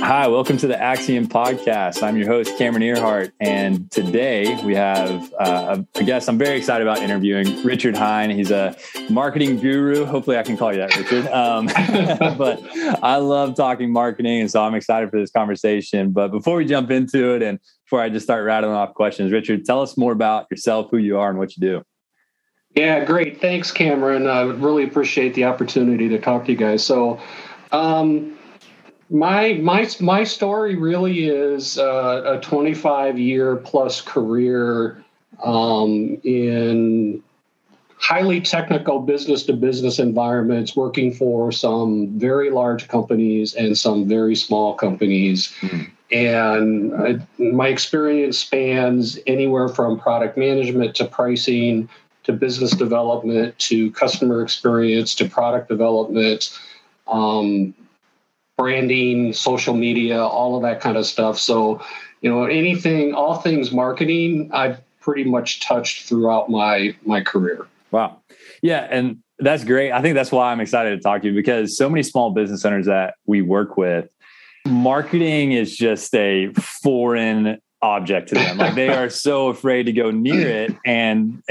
Hi, welcome to the Axiom podcast. I'm your host, Cameron Earhart. And today we have a guest I'm very excited about interviewing, Richard Hein. He's a marketing guru. Hopefully I can call you that, Richard. But I love talking marketing. And so I'm excited for this conversation. But before we jump into it and before I just start rattling off questions, Richard, tell us more about yourself, who you are, and what you do. Yeah, great. Thanks, Cameron. I really appreciate the opportunity to talk to you guys. So, My story really is a 25-year plus career in highly technical business-to-business environments, working for some very large companies and some very small companies. Mm-hmm. And my experience spans anywhere from product management to pricing to business development to customer experience to product development, branding, social media, all of that kind of stuff. So, you know, anything, all things marketing, I've pretty much touched throughout my career. Wow. Yeah. And that's great. I think that's why I'm excited to talk to you, because so many small business owners that we work with, marketing is just a foreign object to them. Like they are so afraid to go near it. And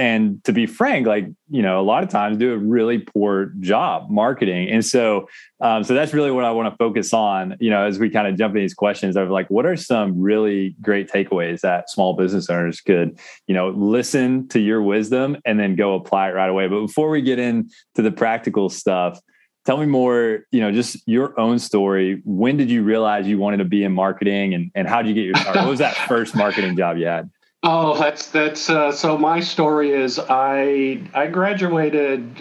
to be frank, like, you know, a lot of times do a really poor job marketing. And so, so that's really what I want to focus on, you know, as we kind of jump into these questions of like, what are some really great takeaways that small business owners could, you know, listen to your wisdom and then go apply it right away. But before we get into the practical stuff, tell me more, you know, just your own story. When did you realize you wanted to be in marketing, and how did you get your start? What was that first marketing job you had? Oh, so my story is I graduated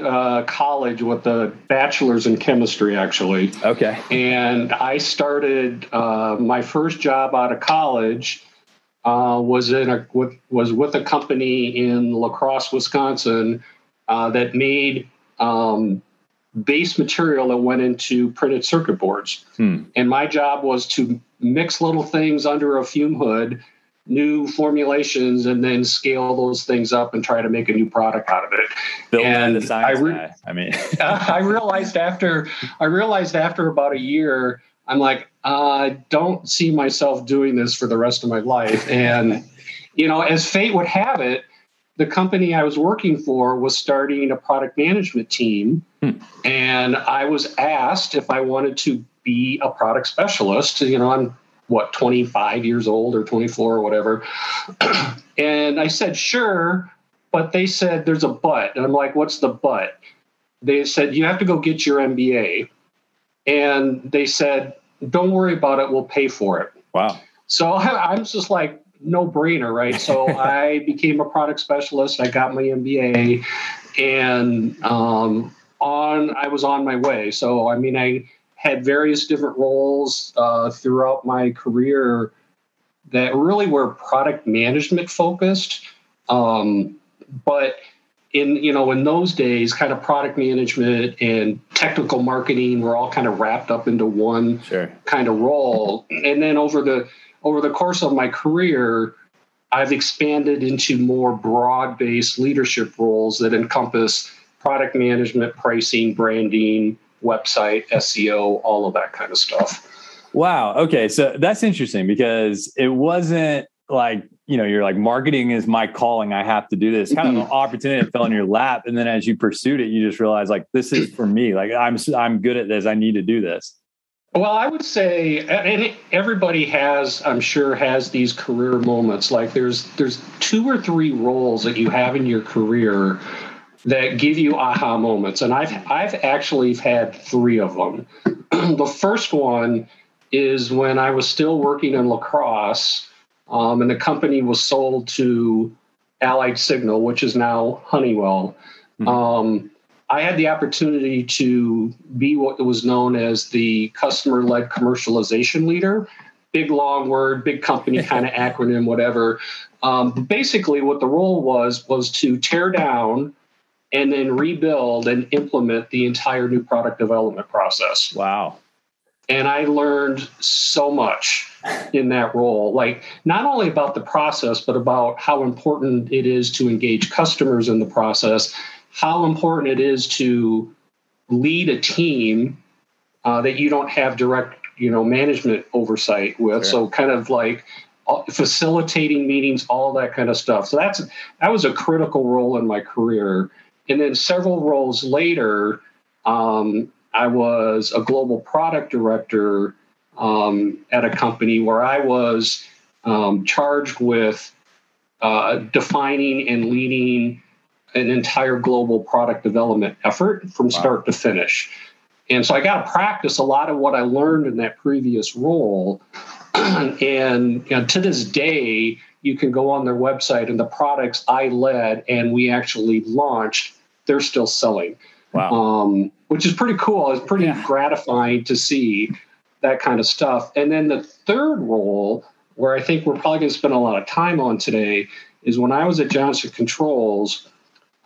college with a bachelor's in chemistry, actually. Okay. And I started my first job out of college was with a company in La Crosse, Wisconsin, that made base material that went into printed circuit boards. And my job was to mix little things under a fume hood, new formulations, and then scale those things up and try to make a new product out of it. I realized after about a year, I'm like, I don't see myself doing this for the rest of my life. And you know, as fate would have it, the company I was working for was starting a product management team, and I was asked if I wanted to be a product specialist. You know, I'm 25 years old or 24 or whatever. And I said, sure, but they said, there's a but. And I'm like, what's the but? They said, you have to go get your MBA. And they said, don't worry about it. We'll pay for it. Wow. So I'm just like, no brainer, right? So I became a product specialist. I got my MBA, and I was on my way. So, I mean, I had various different roles throughout my career that really were product management focused. But in those days, kind of product management and technical marketing were all kind of wrapped up into one kind of role. And then over the course of my career, I've expanded into more broad-based leadership roles that encompass product management, pricing, branding, website, SEO, all of that kind of stuff. Wow. Okay. So that's interesting, because it wasn't like, you know, you're like, marketing is my calling. I have to do this. Kind of an opportunity that fell in your lap. And then as you pursued it, you just realized, like, this is for me. Like, I'm good at this. I need to do this. Well, I would say, and everybody has these career moments. Like there's two or three roles that you have in your career that give you aha moments. And I've actually had three of them. The first one is when I was still working in La Crosse, and the company was sold to Allied Signal, which is now Honeywell. Mm-hmm. I had the opportunity to be what was known as the customer-led commercialization leader. Big long word, big company kind of acronym, whatever. But basically what the role was to tear down and then rebuild and implement the entire new product development process. Wow. And I learned so much in that role, like not only about the process, but about how important it is to engage customers in the process, how important it is to lead a team that you don't have direct management oversight with. Sure. So kind of like facilitating meetings, all that kind of stuff. So that was a critical role in my career. And then several roles later, I was a global product director at a company where I was charged with defining and leading an entire global product development effort from start to finish. And so I got to practice a lot of what I learned in that previous role. And to this day, you can go on their website and the products I led and we actually launched, they're still selling. Wow. Which is pretty cool. It's pretty gratifying to see that kind of stuff. And then the third role, where I think we're probably going to spend a lot of time on today, is when I was at Johnson Controls,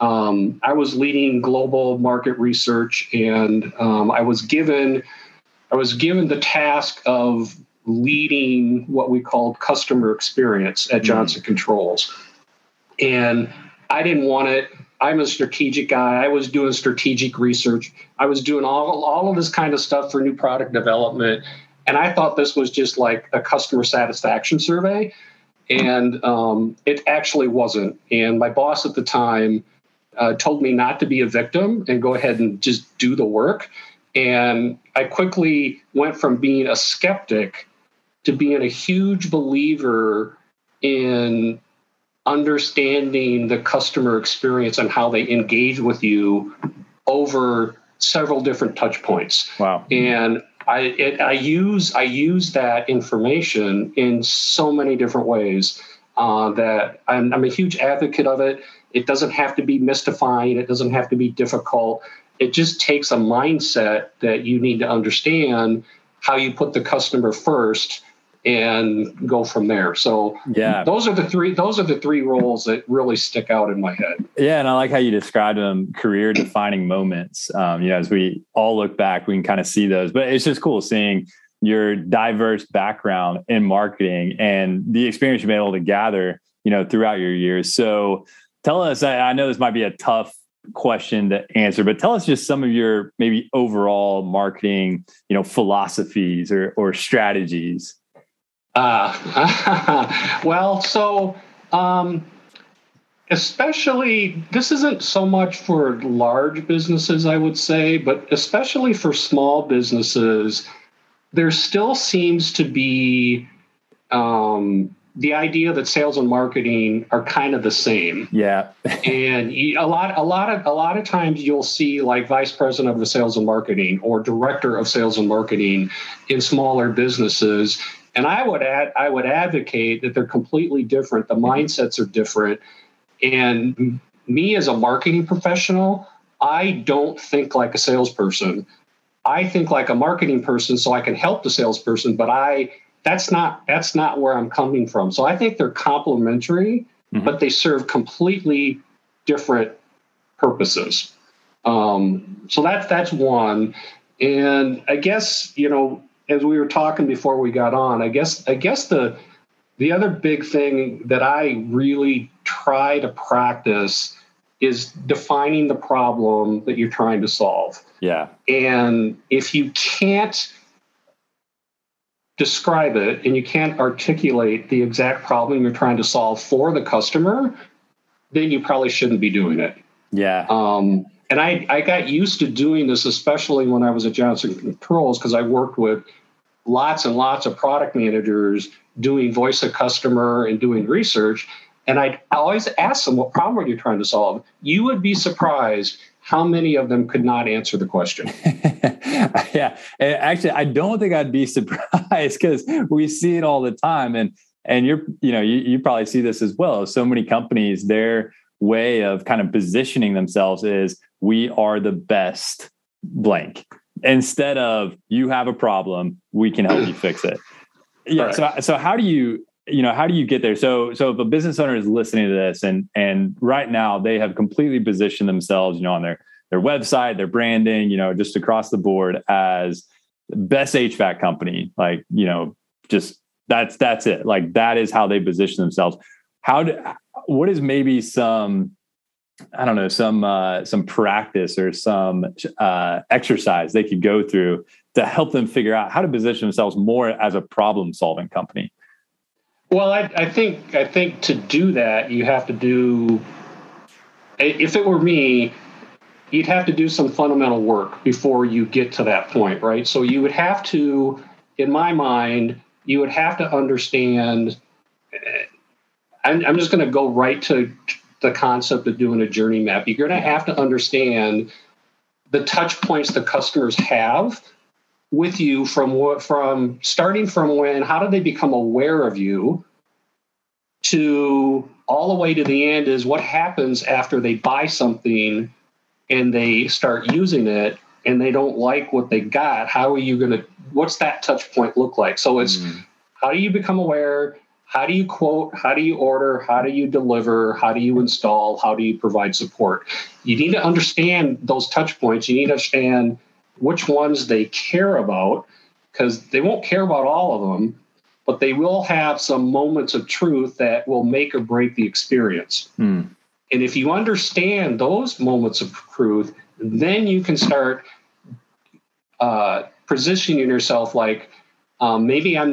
I was leading global market research, and I was given the task of leading what we called customer experience at Johnson Controls. And I didn't want it. I'm a strategic guy. I was doing strategic research. I was doing all of this kind of stuff for new product development. And I thought this was just like a customer satisfaction survey. And it actually wasn't. And my boss at the time told me not to be a victim and go ahead and just do the work. And I quickly went from being a skeptic to being a huge believer in understanding the customer experience and how they engage with you over several different touch points. Wow. And I use that information in so many different ways that I'm a huge advocate of it. It doesn't have to be mystifying. It doesn't have to be difficult. It just takes a mindset that you need to understand how you put the customer first and go from there. So those are the three roles that really stick out in my head. Yeah. And I like how you described them, career defining moments. As we all look back, we can kind of see those, but it's just cool seeing your diverse background in marketing and the experience you've been able to gather, throughout your years. So tell us, I know this might be a tough question to answer, but tell us just some of your maybe overall marketing, philosophies or strategies. Especially, this isn't so much for large businesses, I would say, but especially for small businesses, there still seems to be the idea that sales and marketing are kind of the same. Yeah. And a lot of times you'll see like vice president of the sales and marketing or director of sales and marketing in smaller businesses. And I would advocate that they're completely different. The mindsets are different. And me as a marketing professional, I don't think like a salesperson. I think like a marketing person, so I can help the salesperson, but that's not where I'm coming from. So I think they're complementary, but they serve completely different purposes. So that's one. And I guess, as we were talking before we got on, I guess the other big thing that I really try to practice is defining the problem that you're trying to solve. Yeah. And if you can't describe it and you can't articulate the exact problem you're trying to solve for the customer, then you probably shouldn't be doing it. Yeah. And I got used to doing this, especially when I was at Johnson Controls, because I worked with lots and lots of product managers doing voice of customer and doing research. And I always asked them, what problem are you trying to solve? You would be surprised how many of them could not answer the question. Yeah. Actually, I don't think I'd be surprised because we see it all the time. And you're, you probably see this as well. So many companies, their way of kind of positioning themselves is, we are the best blank, instead of you have a problem, we can help you fix it. Yeah. Right. So how do you get there? So if a business owner is listening to this and right now they have completely positioned themselves, on their website, their branding, just across the board as the best HVAC company, like, just that's it. Like that is how they position themselves. What is maybe some practice or some exercise they could go through to help them figure out how to position themselves more as a problem-solving company? Well, I think to do that, you have to do, if it were me, you'd have to do some fundamental work before you get to that point, right? So you would have to, in my mind, you would have to understand, I'm just going to go right to the concept of doing a journey map. You're going to have to understand the touch points the customers have with you from starting from when, how do they become aware of you, to all the way to the end is what happens after they buy something and they start using it and they don't like what they got. How are you going to, what's that touch point look like? So it's how do you become aware? How do you quote? How do you order? How do you deliver? How do you install? How do you provide support? You need to understand those touch points. You need to understand which ones they care about, because they won't care about all of them, but they will have some moments of truth that will make or break the experience. Mm. And if you understand those moments of truth, then you can start positioning yourself like, maybe I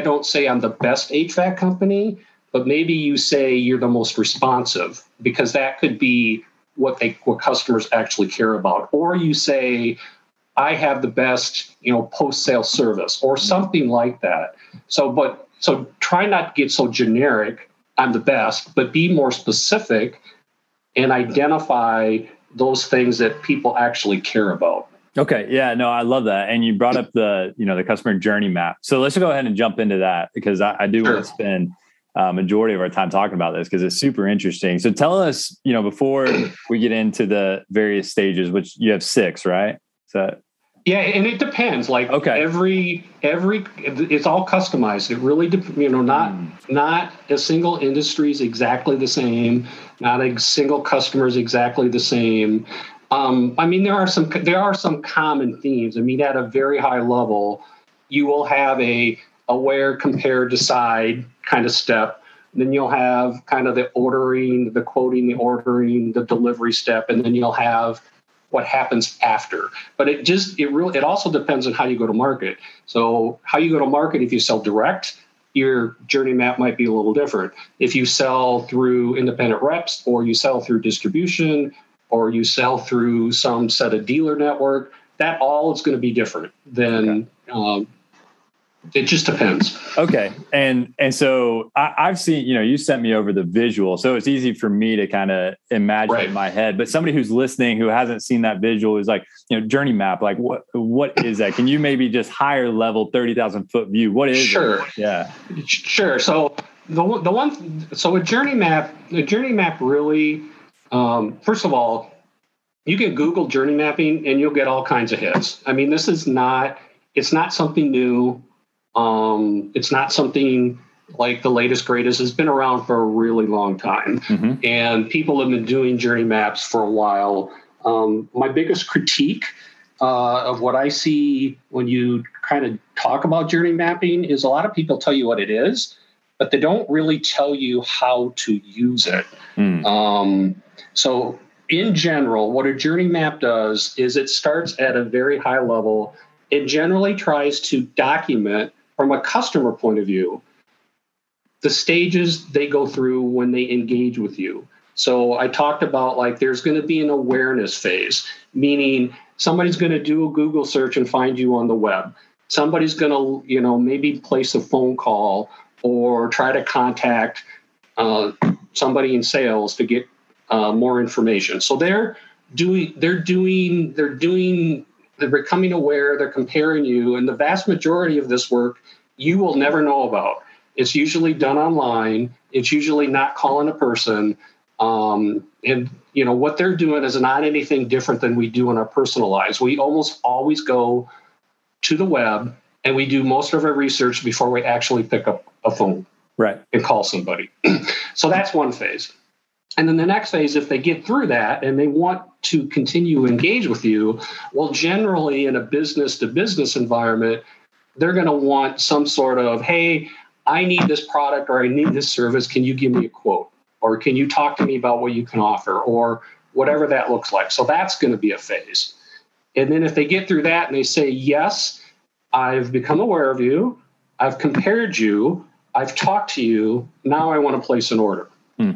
don't say I'm the best HVAC company, but maybe you say you're the most responsive, because that could be what customers actually care about. Or you say, I have the best, post-sale service or something like that. So try not to get so generic, I'm the best, but be more specific and identify those things that people actually care about. Okay. Yeah, no, I love that. And you brought up the, the customer journey map. So let's go ahead and jump into that, because I do want to spend majority of our time talking about this because it's super interesting. So tell us, before we get into the various stages, which you have 6, right? So yeah. And it depends, like every, it's all customized. It really, not a single industry is exactly the same. Not a single customer is exactly the same. There are some common themes. At a very high level, you will have a aware, compare, decide kind of step. Then you'll have kind of the ordering, the quoting, the ordering, the delivery step, and then you'll have what happens after. But it also depends on how you go to market. So how you go to market, if you sell direct, your journey map might be a little different. If you sell through independent reps, or you sell through distribution, or you sell through some set of dealer network, that all is going to be different than, it just depends. Okay. And so I've seen, you sent me over the visual, so it's easy for me to kind of imagine in my head, but somebody who's listening, who hasn't seen that visual, is like, journey map, like what is that? Can you maybe just higher level, 30,000 foot view? What is it? Yeah, sure. So a journey map really, first of all, you can Google journey mapping and you'll get all kinds of hits. It's not something new. It's not something like the latest, greatest. It's been around for a really long time. Mm-hmm. And people have been doing journey maps for a while. My biggest critique of what I see when you kind of talk about journey mapping is a lot of people tell you what it is, but they don't really tell you how to use it. Mm. So in general, what a journey map does is it starts at a very high level. It generally tries to document, from a customer point of view, the stages they go through when they engage with you. So I talked about, there's going to be an awareness phase, meaning somebody's going to do a Google search and find you on the web. Somebody's going to, maybe place a phone call or try to contact somebody in sales to get more information. So they're becoming aware, they're comparing you, and the vast majority of this work you will never know about. It's usually done online. It's usually not calling a person. And what they're doing is not anything different than we do in our personal lives. We almost always go to the web and we do most of our research before we actually pick up a phone and call somebody. So that's one phase. And then the next phase, if they get through that and they want to continue to engage with you, well, generally in a business-to-business environment, they're going to want some sort of, hey, I need this product or I need this service. Can you give me a quote? Or can you talk to me about what you can offer? Or whatever that looks like. So that's going to be a phase. And then if they get through that and they say, yes, I've become aware of you, I've compared you, I've talked to you, now I want to place an order.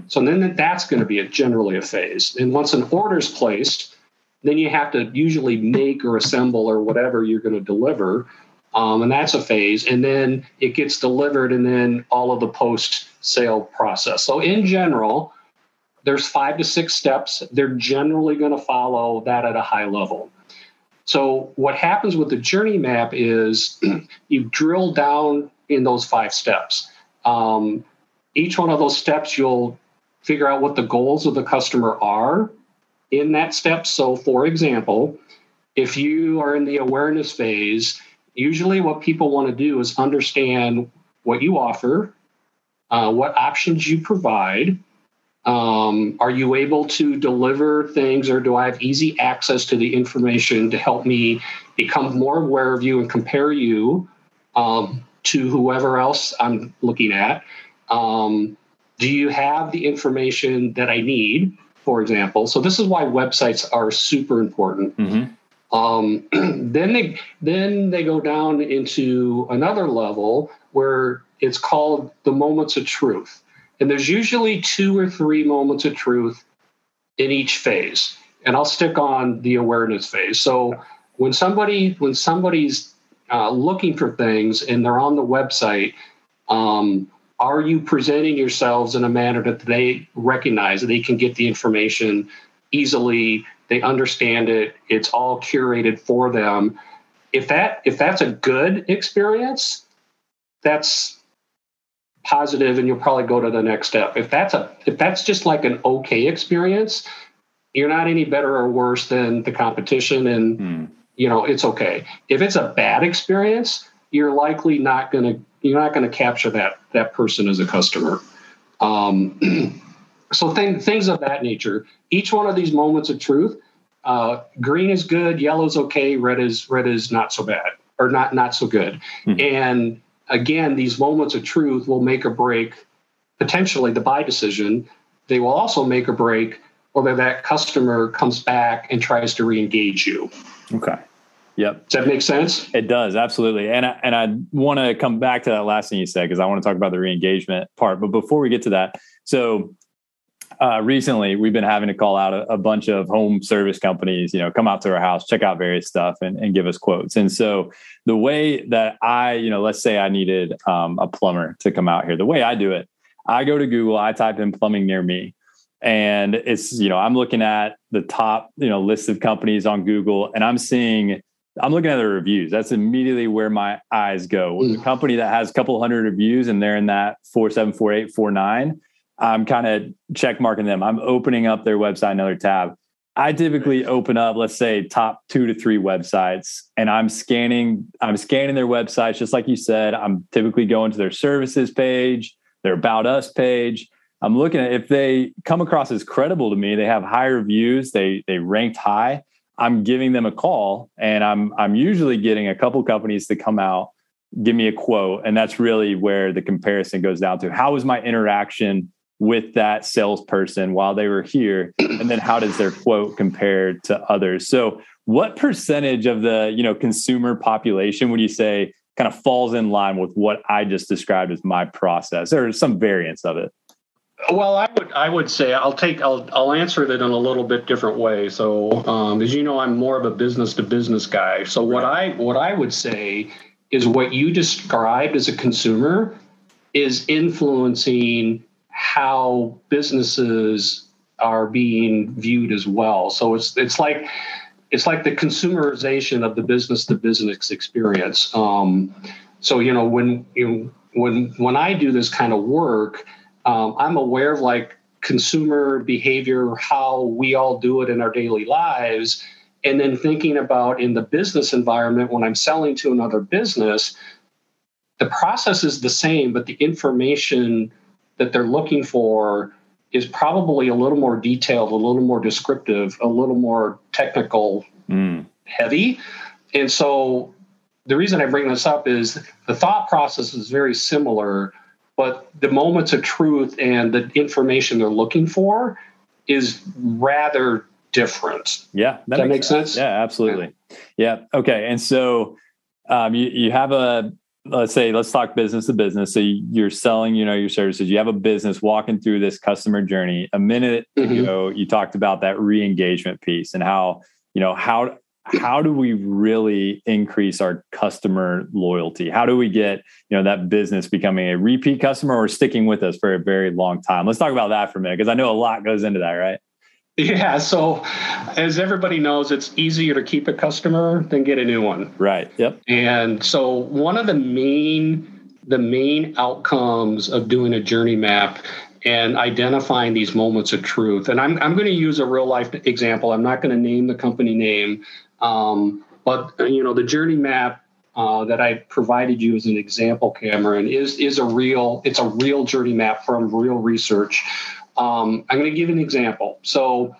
So then that's going to be generally a phase. And once an order is placed, then you have to usually make or assemble or whatever you're going to deliver. And that's a phase. And then it gets delivered and then all of the post-sale process. So in general, there's 5 to 6 steps. They're generally going to follow that at a high level. So what happens with the journey map is you drill down in those 5 steps. Each one of those steps, you'll figure out what the goals of the customer are in that step. So, for example, if you are in the awareness phase, usually what people want to do is understand what you offer, what options you provide. Are you able to deliver things, or do I have easy access to the information to help me become more aware of you and compare you to whoever else I'm looking at? Do you have the information that I need, for example? So this is why websites are super important. Mm-hmm. Then they go down into another level where it's called the moments of truth. And there's usually 2 or 3 moments of truth in each phase. And I'll stick on the awareness phase. So when somebody's looking for things and they're on the website, are you presenting yourselves in a manner that they recognize, that they can get the information easily, they understand it, it's all curated for them? If that's a good experience, that's positive and you'll probably go to the next step. If that's just like an okay experience, you're not any better or worse than the competition and it's okay. If it's a bad experience, you're likely not going to capture that person as a customer. So things of that nature. Each one of these moments of truth, green is good, yellow is okay, red is not so bad, or not so good. Mm-hmm. And again, these moments of truth will make or break, potentially, the buy decision. They will also make or break whether that customer comes back and tries to re-engage you. Okay. Yep. Does that make sense? It does. Absolutely. And I want to come back to that last thing you said, because I want to talk about the re-engagement part. But before we get to that, so recently we've been having to call out a bunch of home service companies, come out to our house, check out various stuff and give us quotes. And so the way that I, let's say I needed a plumber to come out here, the way I do it, I go to Google, I type in plumbing near me. And it's, I'm looking at the top, list of companies on Google, and I'm looking at the reviews. That's immediately where my eyes go. With a company that has a couple hundred reviews and they're in that 4.7, 4.8, 4.9, I'm kind of check marking them. I'm opening up their website, another tab. I typically open up, let's say, top 2 to 3 websites, and I'm scanning their websites. Just like you said, I'm typically going to their services page, their About Us page. I'm looking at if they come across as credible to me, they have higher views, they ranked high, I'm giving them a call, and I'm usually getting a couple companies to come out, give me a quote. And that's really where the comparison goes down to: how was my interaction with that salesperson while they were here? And then how does their quote compare to others? So what percentage of the consumer population would you say kind of falls in line with what I just described as my process, or some variance of it? Well, I would say I'll answer that in a little bit different way. So, as you know, I'm more of a business to business guy. So what I would say is what you described as a consumer is influencing how businesses are being viewed as well. So it's like the consumerization of the business to business experience. So, when I do this kind of work, I'm aware of consumer behavior, how we all do it in our daily lives, and then thinking about in the business environment when I'm selling to another business, the process is the same, but the information that they're looking for is probably a little more detailed, a little more descriptive, a little more technical heavy. And so the reason I bring this up is the thought process is very similar, but the moments of truth and the information they're looking for is rather different. Yeah. That makes sense. Yeah, absolutely. Yeah. Okay. And so you have a, let's talk business to business. So you're selling, your services, you have a business walking through this customer journey. A minute ago, you talked about that re-engagement piece and how, how do we really increase our customer loyalty? How do we get, that business becoming a repeat customer or sticking with us for a very long time? Let's talk about that for a minute, because I know a lot goes into that, right? Yeah. So as everybody knows, it's easier to keep a customer than get a new one. Right. Yep. And so one of the main outcomes of doing a journey map and identifying these moments of truth. And I'm going to use a real life example. I'm not going to name the company name. But the journey map that I provided you as an example, Cameron, is a real journey map from real research. I'm going to give you an example. So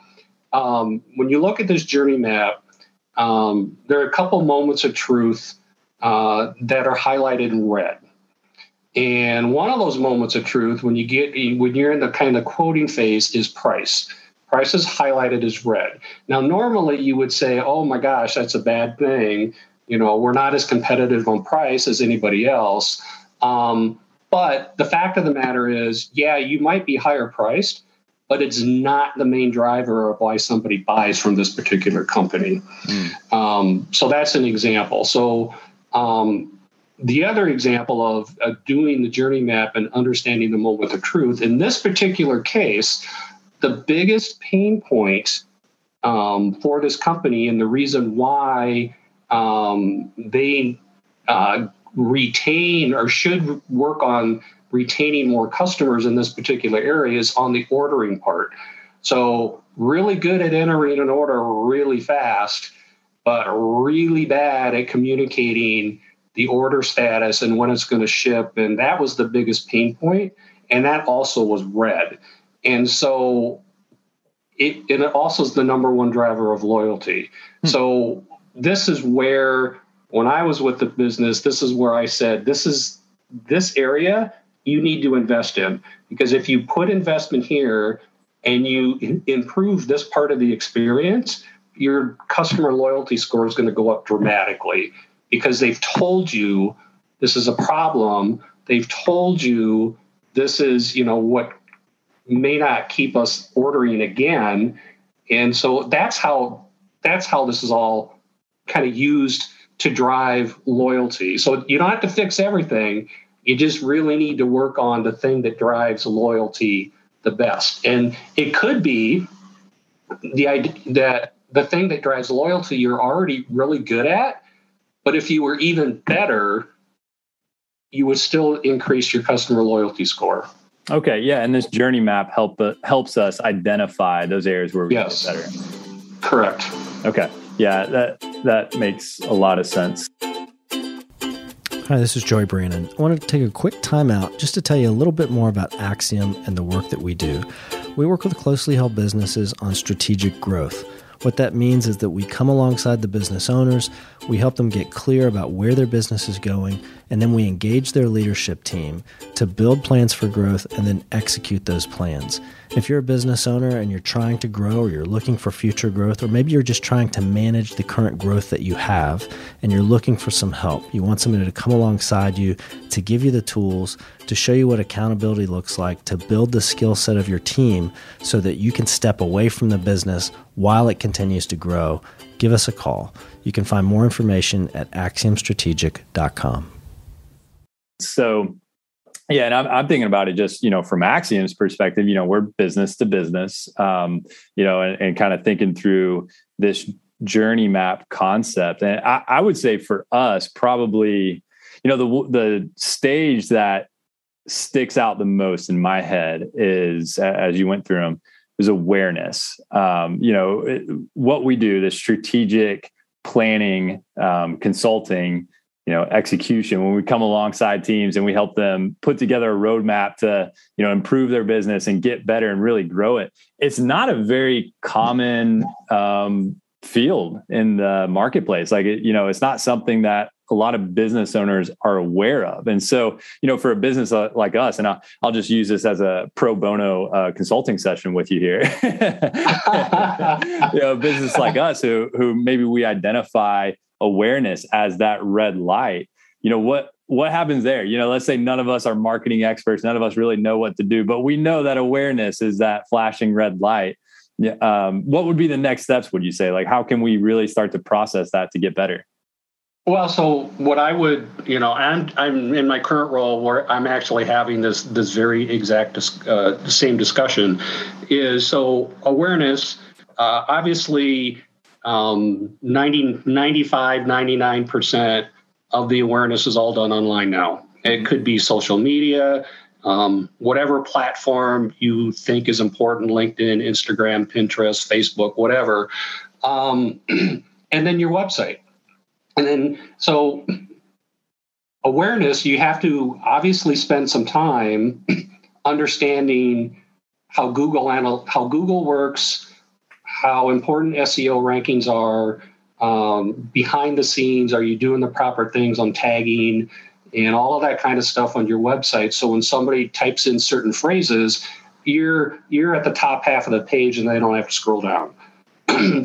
when you look at this journey map, there are a couple moments of truth that are highlighted in red. And one of those moments of truth, when you're in the kind of quoting phase, is price. Price is highlighted as red. Now, normally you would say, oh my gosh, that's a bad thing. We're not as competitive on price as anybody else. But the fact of the matter is, yeah, you might be higher priced, but it's not the main driver of why somebody buys from this particular company. Mm. So that's an example. So the other example of doing the journey map and understanding the moment of truth, in this particular case, the biggest pain point for this company and the reason why they retain or should work on retaining more customers in this particular area is on the ordering part. So really good at entering an order really fast, but really bad at communicating the order status and when it's going to ship. And that was the biggest pain point. And that also was red. And so it also is the number one driver of loyalty. Hmm. So this is where, when I was with the business, this is where I said, this area you need to invest in, because if you put investment here and you improve this part of the experience, your customer loyalty score is going to go up dramatically, because they've told you this is a problem. They've told you this is, what may not keep us ordering again. And so that's how this is all kind of used to drive loyalty. So you don't have to fix everything. You just really need to work on the thing that drives loyalty the best. And it could be the idea that the thing that drives loyalty you're already really good at, but if you were even better, you would still increase your customer loyalty score. Okay, yeah, and this journey map helps us identify those areas where we get better. Correct. Okay. Yeah, that makes a lot of sense. Hi, this is Joey Brannon. I wanted to take a quick time out just to tell you a little bit more about Axiom and the work that we do. We work with closely held businesses on strategic growth. What that means is that we come alongside the business owners, we help them get clear about where their business is going, and then we engage their leadership team to build plans for growth and then execute those plans. If you're a business owner and you're trying to grow, or you're looking for future growth, or maybe you're just trying to manage the current growth that you have and you're looking for some help, you want somebody to come alongside you to give you the tools, to show you what accountability looks like, to build the skill set of your team so that you can step away from the business while it continues to grow, give us a call. You can find more information at axiomstrategic.com. So, yeah, and I'm thinking about it just, from Axiom's perspective, we're business to business, and kind of thinking through this journey map concept. And I would say for us, probably, the stage that sticks out the most in my head is, as you went through them, is awareness. What we do, the strategic planning, consulting, execution, when we come alongside teams and we help them put together a roadmap to, improve their business and get better and really grow it. It's not a very common field in the marketplace. Like, it's not something that a lot of business owners are aware of. And so, you know, for a business like us, and I'll just use this as a pro bono consulting session with you here, you know, a business like us who maybe we identify awareness as that red light, you know, what happens there? You know, let's say none of us are marketing experts. None of us really know what to do, but we know that awareness is that flashing red light. Yeah. What would be the next steps, would you say? Like, how can we really start to process that to get better? Well, so what I would, you know, I'm in my current role where I'm actually having this very exact same discussion is, so awareness, obviously 99% of the awareness is all done online now. It could be social media, whatever platform you think is important, LinkedIn, Instagram, Pinterest, Facebook, whatever. And then your website. And then, so awareness, you have to obviously spend some time understanding how Google works, how important SEO rankings are, behind the scenes, are you doing the proper things on tagging and all of that kind of stuff on your website. So when somebody types in certain phrases, you're at the top half of the page and they don't have to scroll down.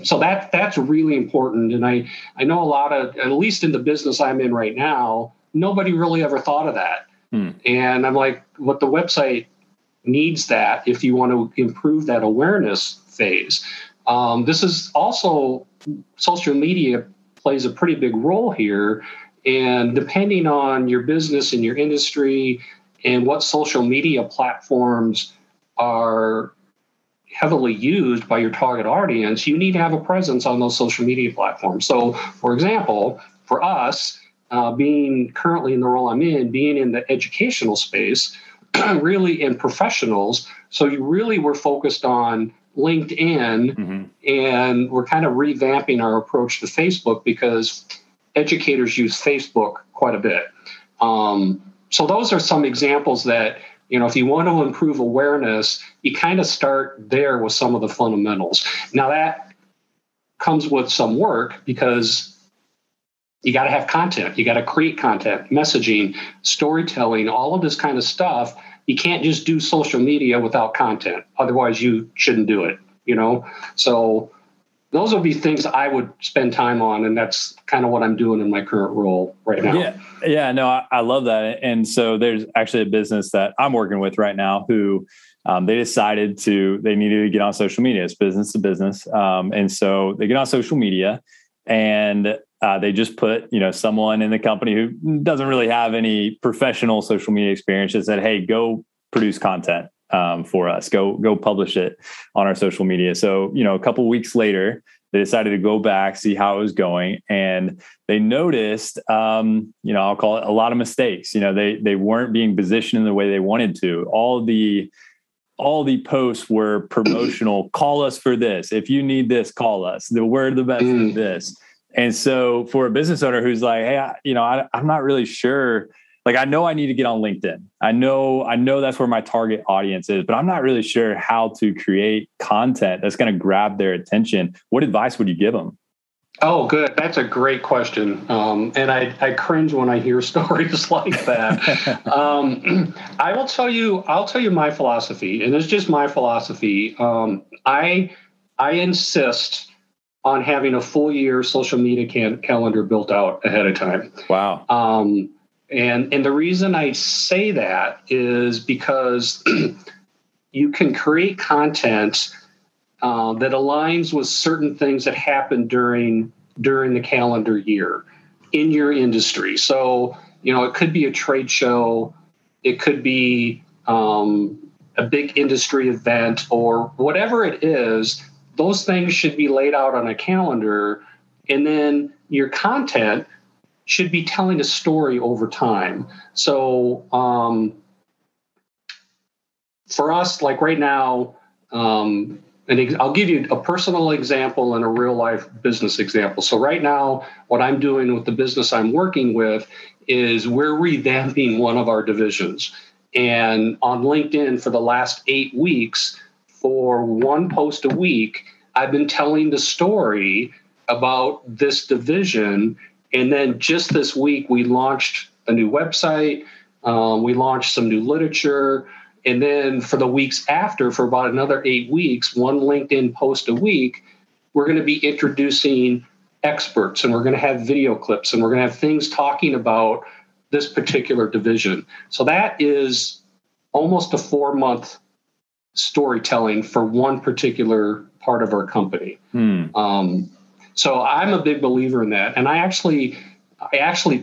So that's really important. And I know a lot of, at least in the business I'm in right now, nobody really ever thought of that. And I'm like, what the website needs that if you want to improve that awareness phase. This is also, social media plays a pretty big role here. And depending on your business and your industry and what social media platforms are heavily used by your target audience, you need to have a presence on those social media platforms. So, for example, for us, being currently in the role I'm in, being in the educational space, really in professionals, so you really were focused on LinkedIn, and we're kind of revamping our approach to Facebook because educators use Facebook quite a bit. So those are some examples that, you know, if you want to improve awareness, you kind of start there with some of the fundamentals. Now, that comes with some work because you got to have content. You got to create content, messaging, storytelling, all of this kind of stuff. You can't just do social media without content. Otherwise, you shouldn't do it, you know? So those would be things I would spend time on. And that's kind of what I'm doing in my current role right now. Yeah, no, I love that. And so there's actually a business that I'm working with right now who they needed to get on social media. It's business to business. And so they get on social media and they just put, you know, someone in the company who doesn't really have any professional social media experience and said, hey, go produce content. For us, go publish it on our social media. So, you know, a couple of weeks later, they decided to go back, see how it was going. And they noticed, you know, I'll call it a lot of mistakes. You know, they weren't being positioned in the way they wanted to. All the posts were promotional. Call us for this. If you need this, call us. We're the best at this. And so for a business owner who's like, hey, I'm not really sure. Like, I know I need to get on LinkedIn. I know that's where my target audience is, but I'm not really sure how to create content that's going to grab their attention. What advice would you give them? Oh, good. That's a great question. And I cringe when I hear stories like that. I'll tell you my philosophy, and it's just my philosophy. I insist on having a full year social media calendar built out ahead of time. Wow. And the reason I say that is because you can create content that aligns with certain things that happen during the calendar year in your industry. So, you know, it could be a trade show, it could be a big industry event, or whatever it is. Those things should be laid out on a calendar, and then your content should be telling a story over time. So for us, like right now, and I'll give you a personal example and a real life business example. So right now, what I'm doing with the business I'm working with is we're revamping one of our divisions. And on LinkedIn for the last 8 weeks, for one post a week, I've been telling the story about this division And then just this week, we launched a new website. We launched some new literature. And then for the weeks after, for about another 8 weeks, one LinkedIn post a week, we're going to be introducing experts, and we're going to have video clips, and we're going to have things talking about this particular division. So that is almost a 4-month storytelling for one particular part of our company. So I'm a big believer in that. And I actually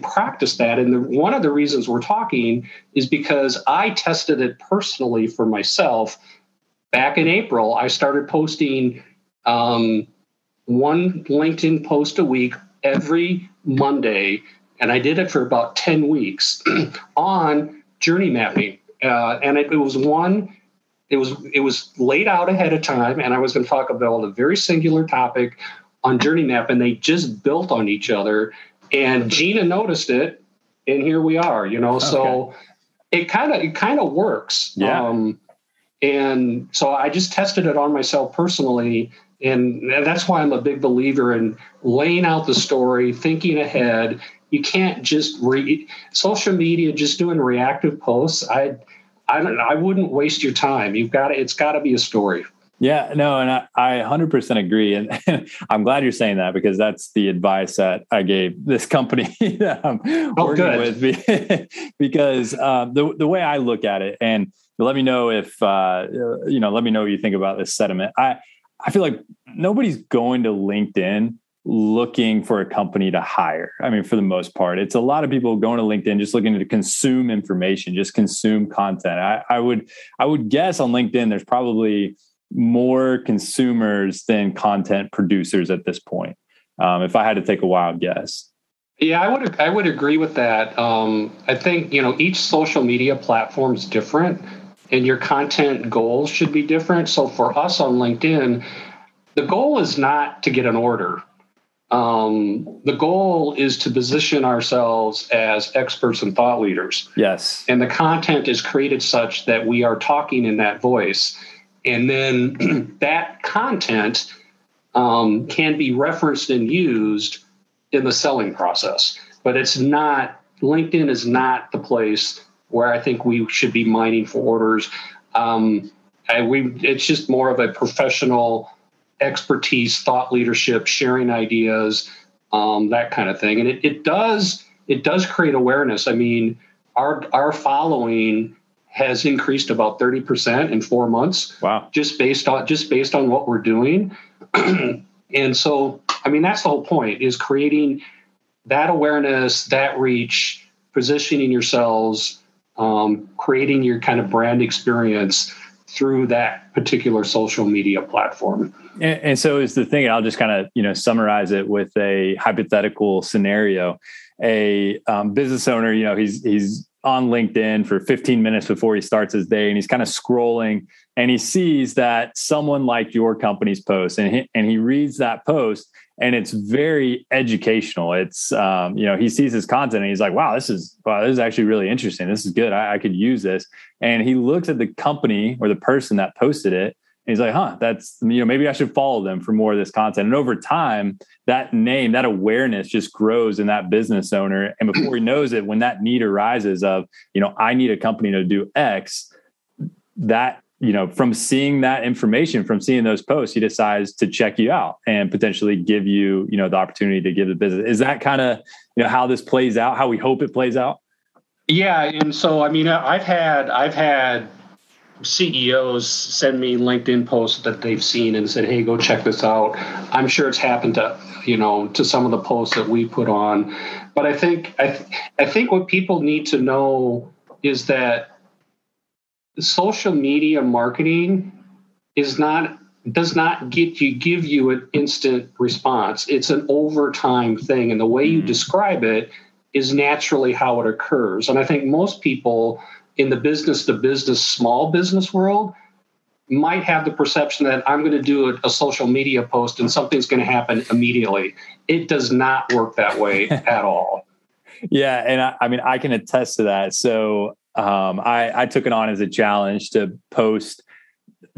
practice that. And one of the reasons we're talking is because I tested it personally for myself. Back in April, I started posting one LinkedIn post a week every Monday. And I did it for about 10 weeks on journey mapping. And it was laid out ahead of time. And I was going to talk about a very singular topic on journey map, and they just built on each other. And Gina noticed it, and here we are, you know. Okay. So it kind of works. Yeah. And so I just tested it on myself personally, and that's why I'm a big believer in laying out the story, thinking ahead. You can't just read social media just doing reactive posts. I wouldn't waste your time. It's got to be a story. Yeah, no, and I 100% agree. And I'm glad you're saying that, because that's the advice that I gave this company that I'm working with. Because the way I look at it, and let me know if, let me know what you think about this sentiment. I feel like nobody's going to LinkedIn looking for a company to hire. I mean, for the most part, it's a lot of people going to LinkedIn just looking to consume information, just consume content. I would guess on LinkedIn, there's probably more consumers than content producers at this point. If I had to take a wild guess. Yeah, I would agree with that. I think, each social media platform is different and your content goals should be different. So for us on LinkedIn, the goal is not to get an order. The goal is to position ourselves as experts and thought leaders. Yes. And the content is created such that we are talking in that voice. And then that content can be referenced and used in the selling process. But LinkedIn is not the place where I think we should be mining for orders. It's just more of a professional expertise, thought leadership, sharing ideas, that kind of thing. And it does create awareness. I mean, our following has increased about 30% in 4 months. Wow! Just based on what we're doing. And so, I mean, that's the whole point, is creating that awareness, that reach, positioning yourselves, creating your kind of brand experience through that particular social media platform. And so is the thing, and I'll just kind of, summarize it with a hypothetical scenario. A business owner, he's on LinkedIn for 15 minutes before he starts his day, and he's kind of scrolling, and he sees that someone liked your company's post, and he reads that post, and it's very educational. It's, he sees his content and he's like, wow, this is actually really interesting. This is good. I could use this. And he looks at the company or the person that posted it, and he's like, that's, maybe I should follow them for more of this content. And over time, that name, that awareness just grows in that business owner. And before he knows it, when that need arises of, I need a company to do X, that, from seeing that information, from seeing those posts, he decides to check you out and potentially give you, the opportunity to give the business. Is that kind of, how this plays out, how we hope it plays out? Yeah. And so, I mean, I've had CEOs send me LinkedIn posts that they've seen and said, "Hey, go check this out." I'm sure it's happened to, to some of the posts that we put on. But I think what people need to know is that social media marketing does not give you an instant response. It's an overtime thing, and the way you describe it is naturally how it occurs. And I think most people in the business-to-business, small business world might have the perception that I'm going to do a social media post and something's going to happen immediately. It does not work that way at all. Yeah. And I can attest to that. So I took it on as a challenge to post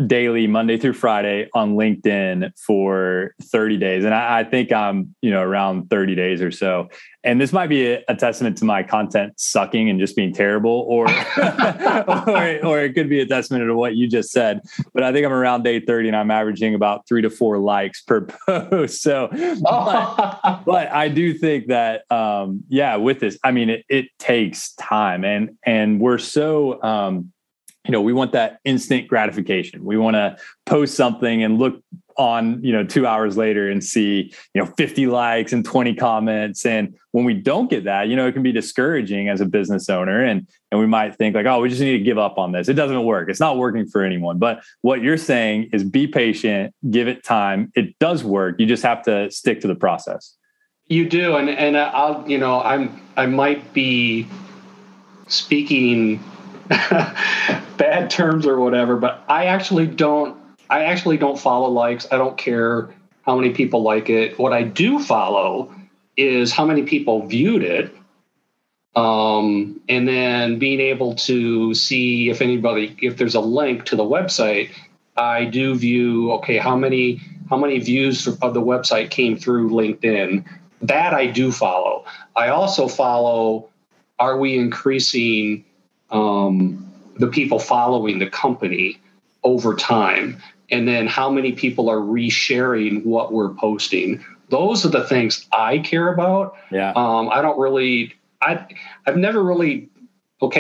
daily, Monday through Friday on LinkedIn for 30 days. And I think I'm, around 30 days or so. And this might be a testament to my content sucking and just being terrible, or, or it could be a testament to what you just said, but I think I'm around day 30 and I'm averaging about 3 to 4 likes per post. So, but I do think that, with this, I mean, it takes time, and we're so, we want that instant gratification. We want to post something and look on, 2 hours later and see, 50 likes and 20 comments. And when we don't get that, it can be discouraging as a business owner. And we might think like, oh, we just need to give up on this. It doesn't work. It's not working for anyone. But what you're saying is be patient, give it time. It does work. You just have to stick to the process. You do. And I'll, I might be speaking bad terms or whatever, but I actually don't follow likes. I don't care how many people like it. What I do follow is how many people viewed it. And then being able to see if there's a link to the website, I do view, okay, how many views of the website came through LinkedIn. That I do follow. I also follow, are we increasing the people following the company over time, and then how many people are resharing what we're posting. Those are the things I care about. Yeah.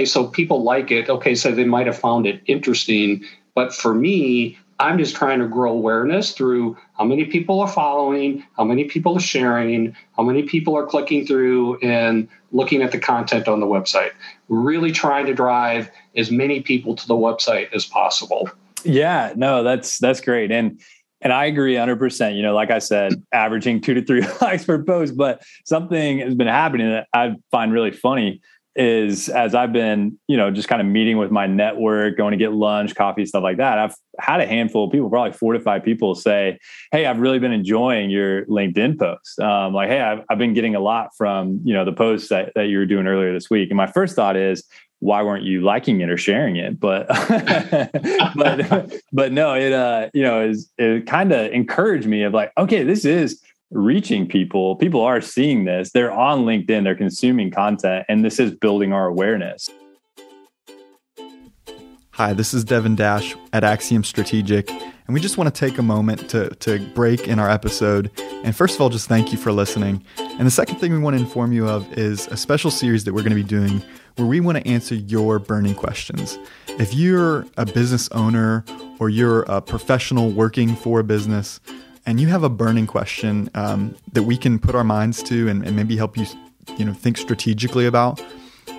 So people like it. Okay. So they might've found it interesting, but for me, I'm just trying to grow awareness through how many people are following, how many people are sharing, how many people are clicking through and looking at the content on the website. Really trying to drive as many people to the website as possible. Yeah, no, that's great. And I agree 100%, like I said, averaging 2 to 3 likes per post, but something has been happening that I find really funny is as I've been, just kind of meeting with my network, going to get lunch, coffee, stuff like that. I've had a handful of people, probably 4 to 5 people say, hey, I've really been enjoying your LinkedIn posts. Like, hey, I've been getting a lot from, the posts that you were doing earlier this week. And my first thought is, why weren't you liking it or sharing it? But, but no, it kind of encouraged me of like, okay, this is reaching people. People are seeing this. They're on LinkedIn. They're consuming content. And this is building our awareness. Hi, this is Devin Dash at Axiom Strategic. And we just want to take a moment to break in our episode. And first of all, just thank you for listening. And the second thing we want to inform you of is a special series that we're going to be doing where we want to answer your burning questions. If you're a business owner or you're a professional working for a business, and you have a burning question that we can put our minds to and maybe help you, think strategically about,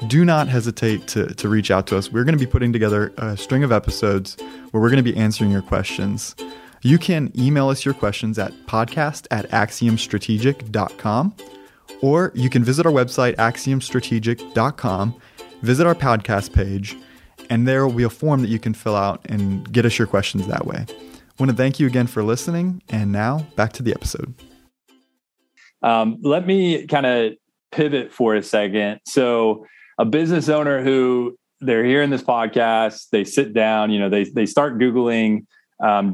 do not hesitate to reach out to us. We're going to be putting together a string of episodes where we're going to be answering your questions. You can email us your questions at podcast@axiomstrategic.com, or you can visit our website, axiomstrategic.com, visit our podcast page, and there will be a form that you can fill out and get us your questions that way. I want to thank you again for listening. And now back to the episode. Let me kind of pivot for a second. So a business owner who they're hearing this podcast, they sit down, they start Googling customer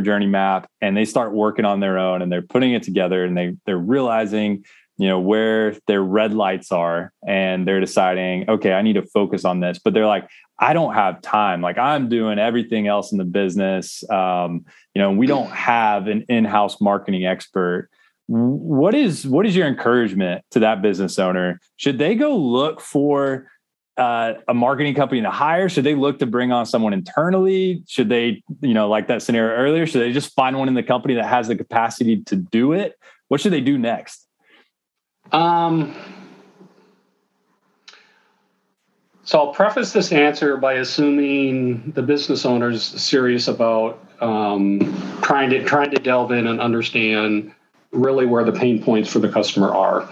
journey map, and they start working on their own and they're putting it together, and they're realizing, where their red lights are, and they're deciding, okay, I need to focus on this. But they're like, I don't have time. Like, I'm doing everything else in the business. We don't have an in-house marketing expert. What is your encouragement to that business owner? Should they go look for a marketing company to hire? Should they look to bring on someone internally? Should they, like that scenario earlier, should they just find one in the company that has the capacity to do it? What should they do next? So I'll preface this answer by assuming the business owner's serious about trying to delve in and understand really where the pain points for the customer are.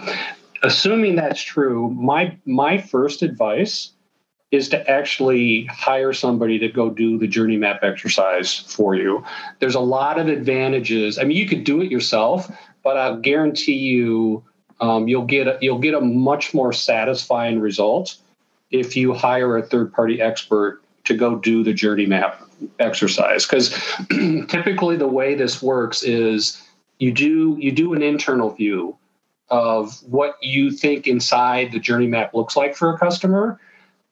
Assuming that's true, my first advice is to actually hire somebody to go do the journey map exercise for you. There's a lot of advantages. I mean, you could do it yourself, but I'll guarantee you you'll get a much more satisfying result if you hire a third-party expert to go do the journey map exercise. Because typically the way this works is you do an internal view of what you think inside the journey map looks like for a customer.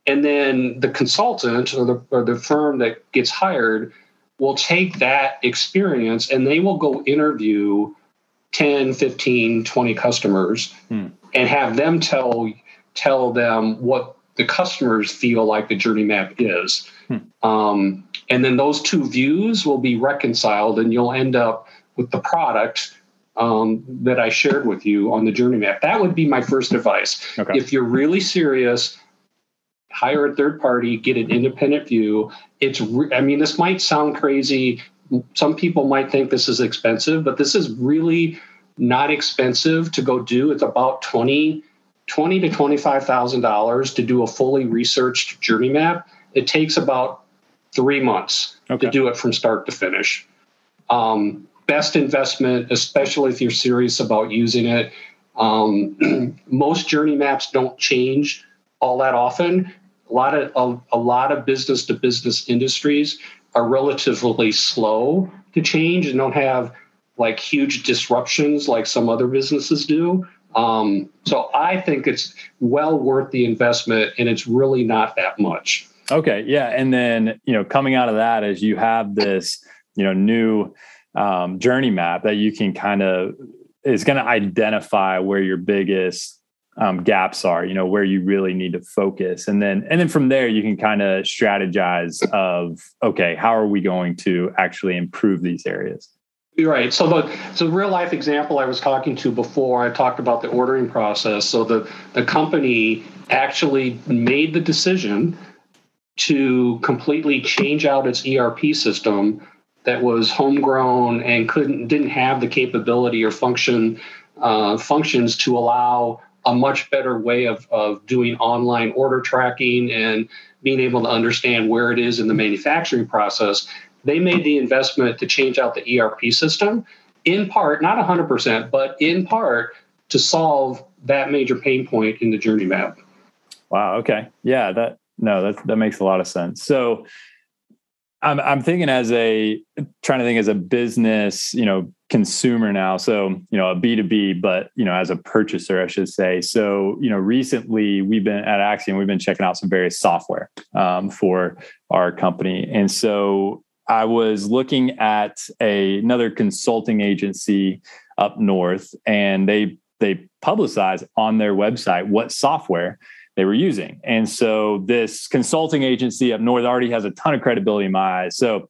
And then the consultant or the firm that gets hired will take that experience and they will go interview 10, 15, 20 customers and have them tell them what the customers feel like the journey map is. And then those two views will be reconciled and you'll end up with the product that I shared with you on the journey map. That would be my first advice. Okay. If you're really serious, hire a third party, get an independent view. This might sound crazy. Some people might think this is expensive, but this is really not expensive to go do. It's about $20,000 to $25,000 to do a fully researched journey map. It takes about 3 months to do it from start to finish. Best investment, especially if you're serious about using it. Most journey maps don't change all that often. A lot of business to business industries are relatively slow to change and don't have like huge disruptions like some other businesses do. So I think it's well worth the investment, and it's really not that much. Okay. Yeah. And then, coming out of that is you have this, new journey map that you can is going to identify where your biggest gaps are, where you really need to focus. And then from there, you can kind of strategize of, okay, how are we going to actually improve these areas? Right. So the real life example I was talking to before, I talked about the ordering process. So the company actually made the decision to completely change out its ERP system that was homegrown and didn't have the capability or functions to allow a much better way of doing online order tracking and being able to understand where it is in the manufacturing process. They made the investment to change out the ERP system, in part, not 100%, but in part to solve that major pain point in the journey map. Wow. Okay. Yeah. That makes a lot of sense. So I'm thinking as a business, consumer now. So, a B2B, but, as a purchaser, I should say. So, recently we've been checking out some various software for our company. And so I was looking at another consulting agency up north, and they publicized on their website what software they were using. And so this consulting agency up north already has a ton of credibility in my eyes. So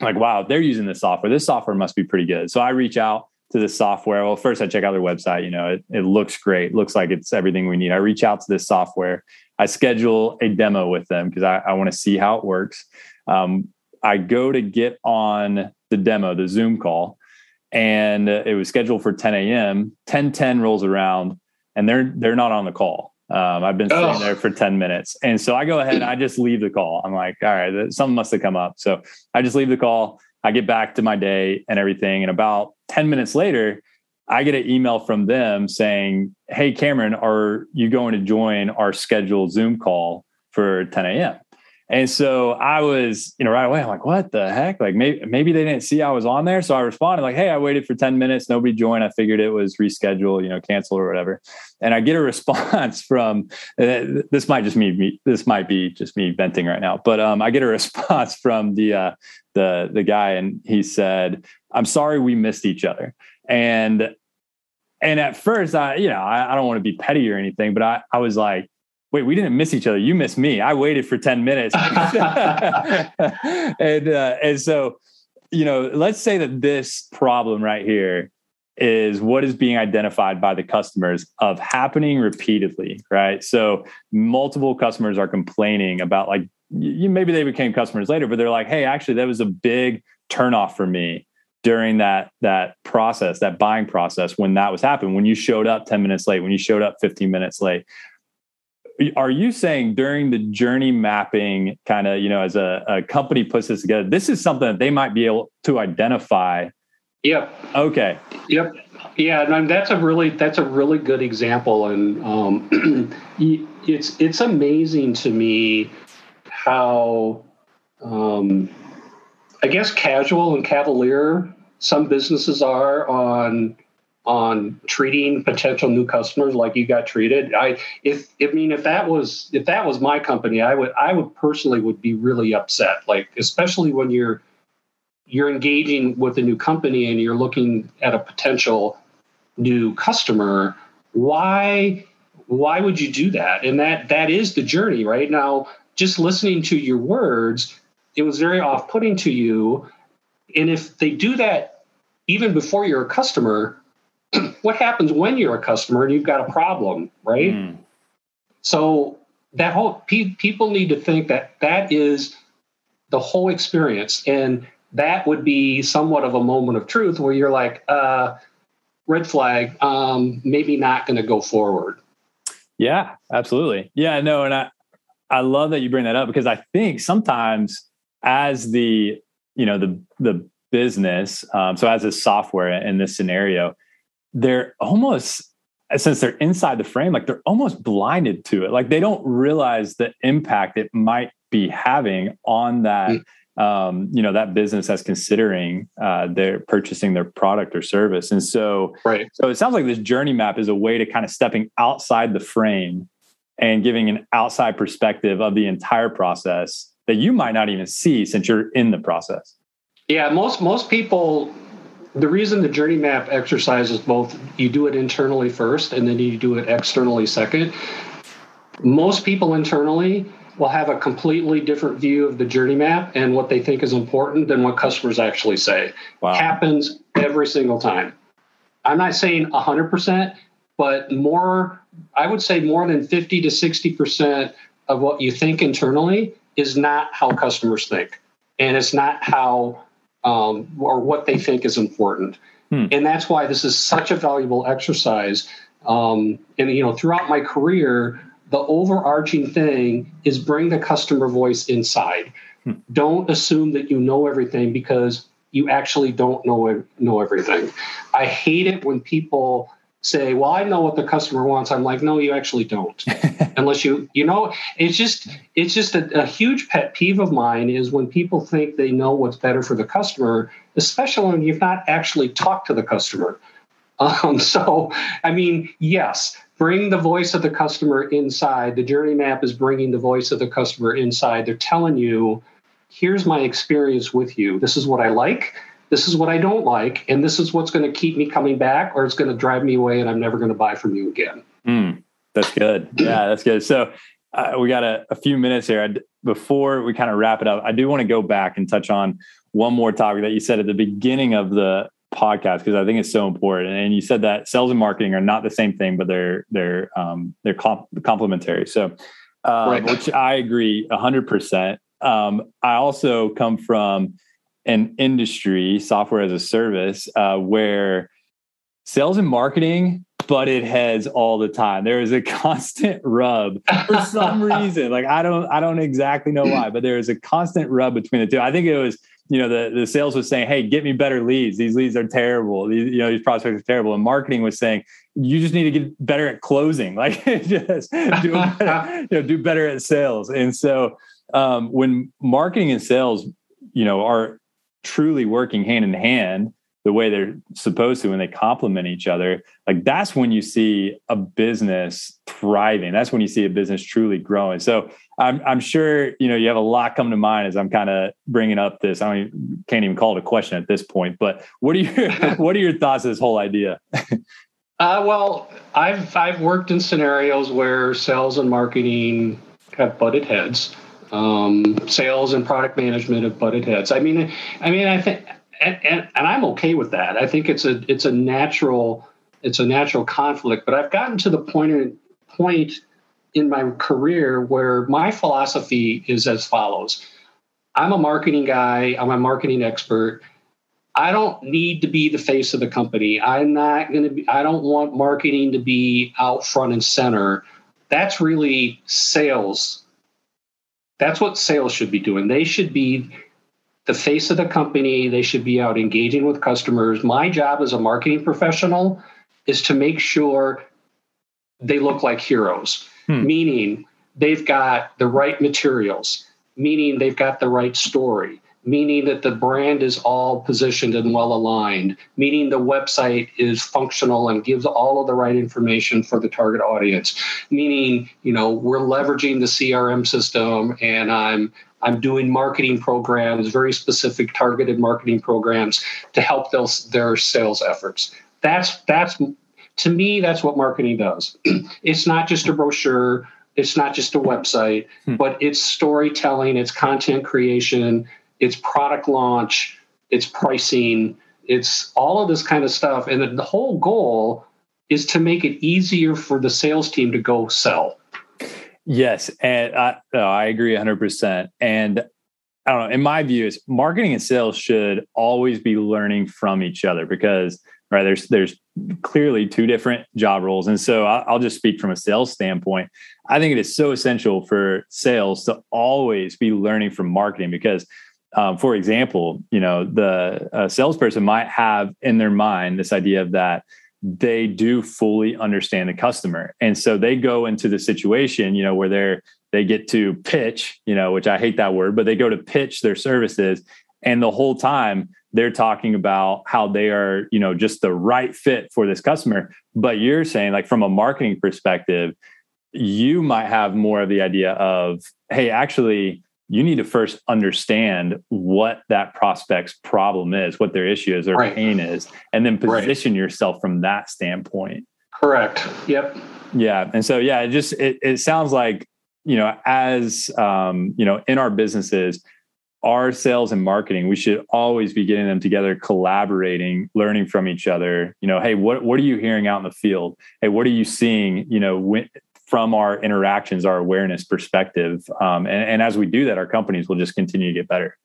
like, wow, they're using this software. This software must be pretty good. So I reach out to this software. Well, first I check out their website. It looks great. Looks like it's everything we need. I reach out to this software. I schedule a demo with them because I want to see how it works. I go to get on the demo, the Zoom call, and it was scheduled for 10 a.m. 10:10 rolls around, and they're not on the call. I've been sitting there for 10 minutes. And so I go ahead and I just leave the call. I'm like, all right, something must have come up. So I just leave the call. I get back to my day and everything. And about 10 minutes later, I get an email from them saying, hey, Cameron, are you going to join our scheduled Zoom call for 10 a.m.? And so I was, right away, I'm like, what the heck? Like maybe they didn't see I was on there. So I responded like, hey, I waited for 10 minutes. Nobody joined. I figured it was rescheduled, canceled or whatever. And I get a response from, this might be just me venting right now, but I get a response from the guy. And he said, I'm sorry, we missed each other. And at first I don't want to be petty or anything, but I was like, wait, we didn't miss each other. You missed me. I waited for 10 minutes. And so, let's say that this problem right here is what is being identified by the customers of happening repeatedly, right? So multiple customers are complaining about like, maybe they became customers later, but they're like, hey, actually that was a big turnoff for me during that process, that buying process, when that was happening, when you showed up 10 minutes late, when you showed up 15 minutes late. Are you saying during the journey mapping kind of, as a company puts this together, this is something that they might be able to identify? Yep. Okay. Yep. Yeah. And that's a really good example. And it's amazing to me how, I guess, casual and cavalier some businesses are on treating potential new customers like you got treated. If that was my company, I would personally be really upset. Like, especially when you're engaging with a new company and you're looking at a potential new customer, why would you do that? And that is the journey right now. Just listening to your words, it was very off-putting to you. And if they do that even before you're a customer, what happens when you're a customer and you've got a problem, right? Mm. So that whole people need to think that is the whole experience. And that would be somewhat of a moment of truth where you're like, red flag, maybe not going to go forward. Yeah, absolutely. Yeah, no. And I love that you bring that up, because I think sometimes as the business, so as a software in this scenario, they're almost, since they're inside the frame, like they're almost blinded to it. Like they don't realize the impact it might be having on that, that business that's considering they're purchasing their product or service. And so, right. So it sounds like this journey map is a way to kind of stepping outside the frame and giving an outside perspective of the entire process that you might not even see since you're in the process. Yeah, most people, the reason the journey map exercise is both, you do it internally first and then you do it externally second. Most people internally will have a completely different view of the journey map and what they think is important than what customers actually say. Wow. Happens every single time. I'm not saying 100%, but I would say more than 50 to 60% of what you think internally is not how customers think. And it's not how or what they think is important. Hmm. And that's why this is such a valuable exercise. And throughout my career, the overarching thing is bring the customer voice inside. Hmm. Don't assume that you know everything, because you actually don't know everything. I hate it when people say, well, I know what the customer wants. I'm like, no, you actually don't. Unless it's just a huge pet peeve of mine is when people think they know what's better for the customer, especially when you've not actually talked to the customer. Yes, bring the voice of the customer inside. The journey map is bringing the voice of the customer inside. They're telling you, here's my experience with you. This is what I like. This is what I don't like, and this is what's going to keep me coming back, or it's going to drive me away and I'm never going to buy from you again. Mm, that's good. Yeah, that's good. So we got a few minutes here. Before we kind of wrap it up, I do want to go back and touch on one more topic that you said at the beginning of the podcast, because I think it's so important. And you said that sales and marketing are not the same thing, but they're complementary. So, right. Which I agree 100%. I also come from an industry, software as a service, where sales and marketing butted heads all the time. There is a constant rub for some reason. Like I don't exactly know why, but there is a constant rub between the two. I think it was, the sales was saying, hey, get me better leads. These leads are terrible. These prospects are terrible. And marketing was saying, you just need to get better at closing. Like just do better at sales. And so when marketing and sales, are truly working hand in hand the way they're supposed to, when they complement each other, like that's when you see a business thriving. That's when you see a business truly growing. So I'm sure, you have a lot come to mind as I'm kind of bringing up this. Can't even call it a question at this point, but what are your thoughts on this whole idea? I've worked in scenarios where sales and marketing have butted heads. Sales and product management have butted heads. I think I'm okay with that. I think it's a natural conflict. But I've gotten to the point in my career where my philosophy is as follows. I'm a marketing guy. I'm a marketing expert. I don't need to be the face of the company. I don't want marketing to be out front and center. That's really sales. That's what sales should be doing. They should be the face of the company. They should be out engaging with customers. My job as a marketing professional is to make sure they look like heroes, meaning they've got the right materials. meaning they've got the right story, meaning that the brand is all positioned and well-aligned, meaning the website is functional and gives all of the right information for the target audience, meaning, you know, we're leveraging the CRM system and I'm doing marketing programs, very specific targeted marketing programs to help their sales efforts. That's to me, that's what marketing does. It's not just a brochure. It's not just a website, but it's storytelling, it's content creation, it's product launch, it's pricing, it's all of this kind of stuff. And the whole goal is to make it easier for the sales team to go sell. Yes. And I agree 100%. And I don't know, in my view, is marketing and sales should always be learning from each other because, right, there's clearly two different job roles. And so I'll just speak from a sales standpoint. I think it is so essential for sales to always be learning from marketing because, for example, you know, the salesperson might have in their mind this idea of that they do fully understand the customer. And so they go into the situation, you know, where they get to pitch, you know, which I hate that word, but they go to pitch their services. And the whole time they're talking about how they are, you know, just the right fit for this customer. But you're saying, like, from a marketing perspective, you might have more of the idea of, hey, actually, you need to first understand what that prospect's problem is, what their issue is, their pain is, and then position yourself from that standpoint. Correct. Yep. Yeah. And so, yeah, it sounds like, you know, as, you know, in our businesses, our sales and marketing, we should always be getting them together, collaborating, learning from each other. You know, hey, what are you hearing out in the field? Hey, what are you seeing, you know, from our interactions, our awareness perspective. And as we do that, our companies will just continue to get better.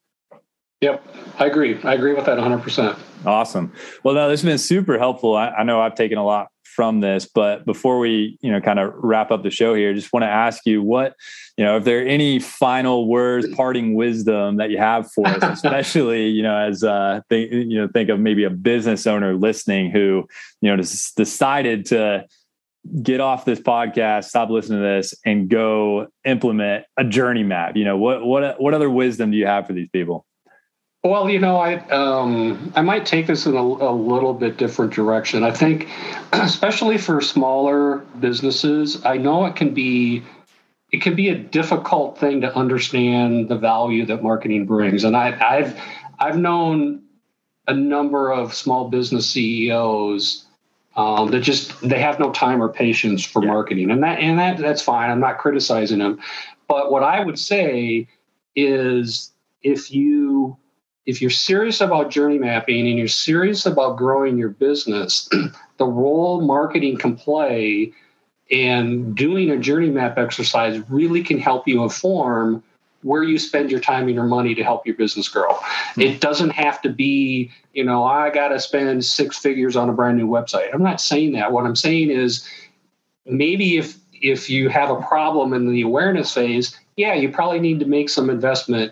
Yep. I agree with that 100%. Awesome. Well, no, this has been super helpful. I know I've taken a lot from this, but before we, you know, kind of wrap up the show here, just want to ask you what, you know, if there are any final words, parting wisdom that you have for us, especially, you know, as think of maybe a business owner listening who, you know, decided to get off this podcast, stop listening to this, and go implement a journey map. You know, what other wisdom do you have for these people? Well, you know, I might take this in a little bit different direction. I think, especially for smaller businesses, I know it can be a difficult thing to understand the value that marketing brings. And I've known a number of small business CEOs that they have no time or patience for marketing, and that's fine. I'm not criticizing them, but what I would say is if you're serious about journey mapping and you're serious about growing your business, the role marketing can play and doing a journey map exercise really can help you inform where you spend your time and your money to help your business grow. It doesn't have to be, you know, I got to spend six figures on a brand new website. I'm not saying that. What I'm saying is maybe if you have a problem in the awareness phase, yeah, you probably need to make some investment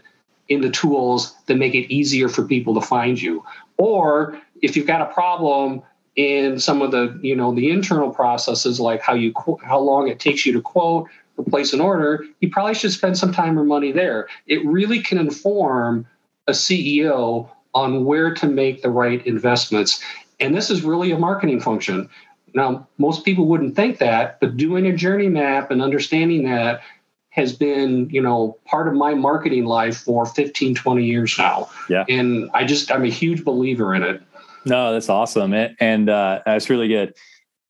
in the tools that make it easier for people to find you. Or if you've got a problem in some of the, you know, the internal processes, like how long it takes you to quote, place an order, you probably should spend some time or money there. It really can inform a CEO on where to make the right investments. And this is really a marketing function. Now, most people wouldn't think that, but doing a journey map and understanding that has been, you know, part of my marketing life for 15, 20 years now. Yeah. And I'm a huge believer in it. No, that's awesome. And that's really good.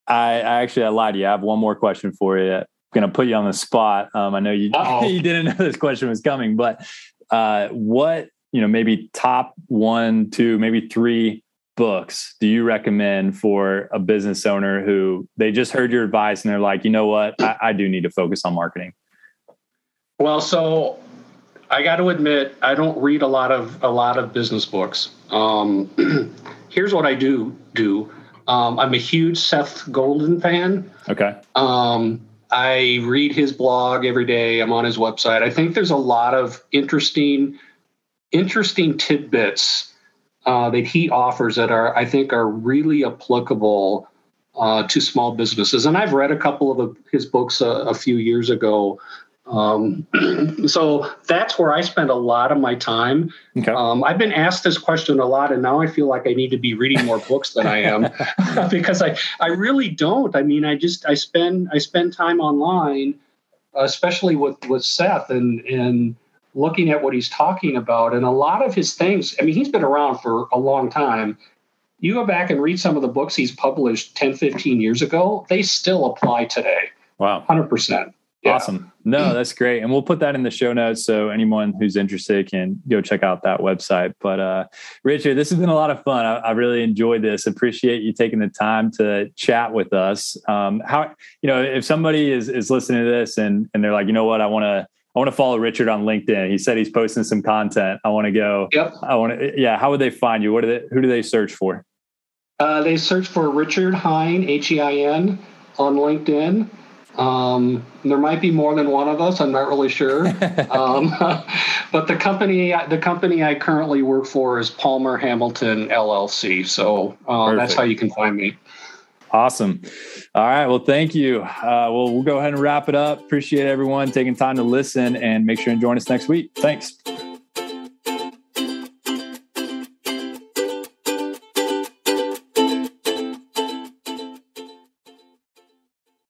I lied to you. I have one more question for you. Going to put you on the spot. I know you didn't know this question was coming, but what, you know, maybe top 1, 2, maybe 3 books do you recommend for a business owner who they just heard your advice and they're like, you know what, I do need to focus on marketing? Well, so I got to admit, I don't read a lot of business books. Here's what I do. I'm a huge Seth Godin fan. Okay. I read his blog every day. I'm on his website. I think there's a lot of interesting tidbits that he offers that I think are really applicable to small businesses. And I've read a couple of his books a few years ago. So that's where I spend a lot of my time. Okay. I've been asked this question a lot, and now I feel like I need to be reading more books than I am because I really don't. I mean, I spend time online, especially with Seth and looking at what he's talking about. And a lot of his things, I mean, he's been around for a long time. You go back and read some of the books he's published 10, 15 years ago. They still apply today. Wow. 100%. Yeah. Awesome. No, that's great. And we'll put that in the show notes so anyone who's interested can go check out that website. But Richard, this has been a lot of fun. I really enjoyed this. Appreciate you taking the time to chat with us. How, you know, if somebody is listening to this and they're like, you know what, I want to follow Richard on LinkedIn. He said he's posting some content. I want to go. Yep. Yeah. How would they find you? Who do they search for? They search for Richard Hein, H-E-I-N, on LinkedIn. There might be more than one of us. I'm not really sure. But the company I currently work for is Palmer Hamilton, LLC. So that's how you can find me. Awesome. All right. Well, thank you. We'll go ahead and wrap it up. Appreciate everyone taking time to listen and make sure and join us next week. Thanks.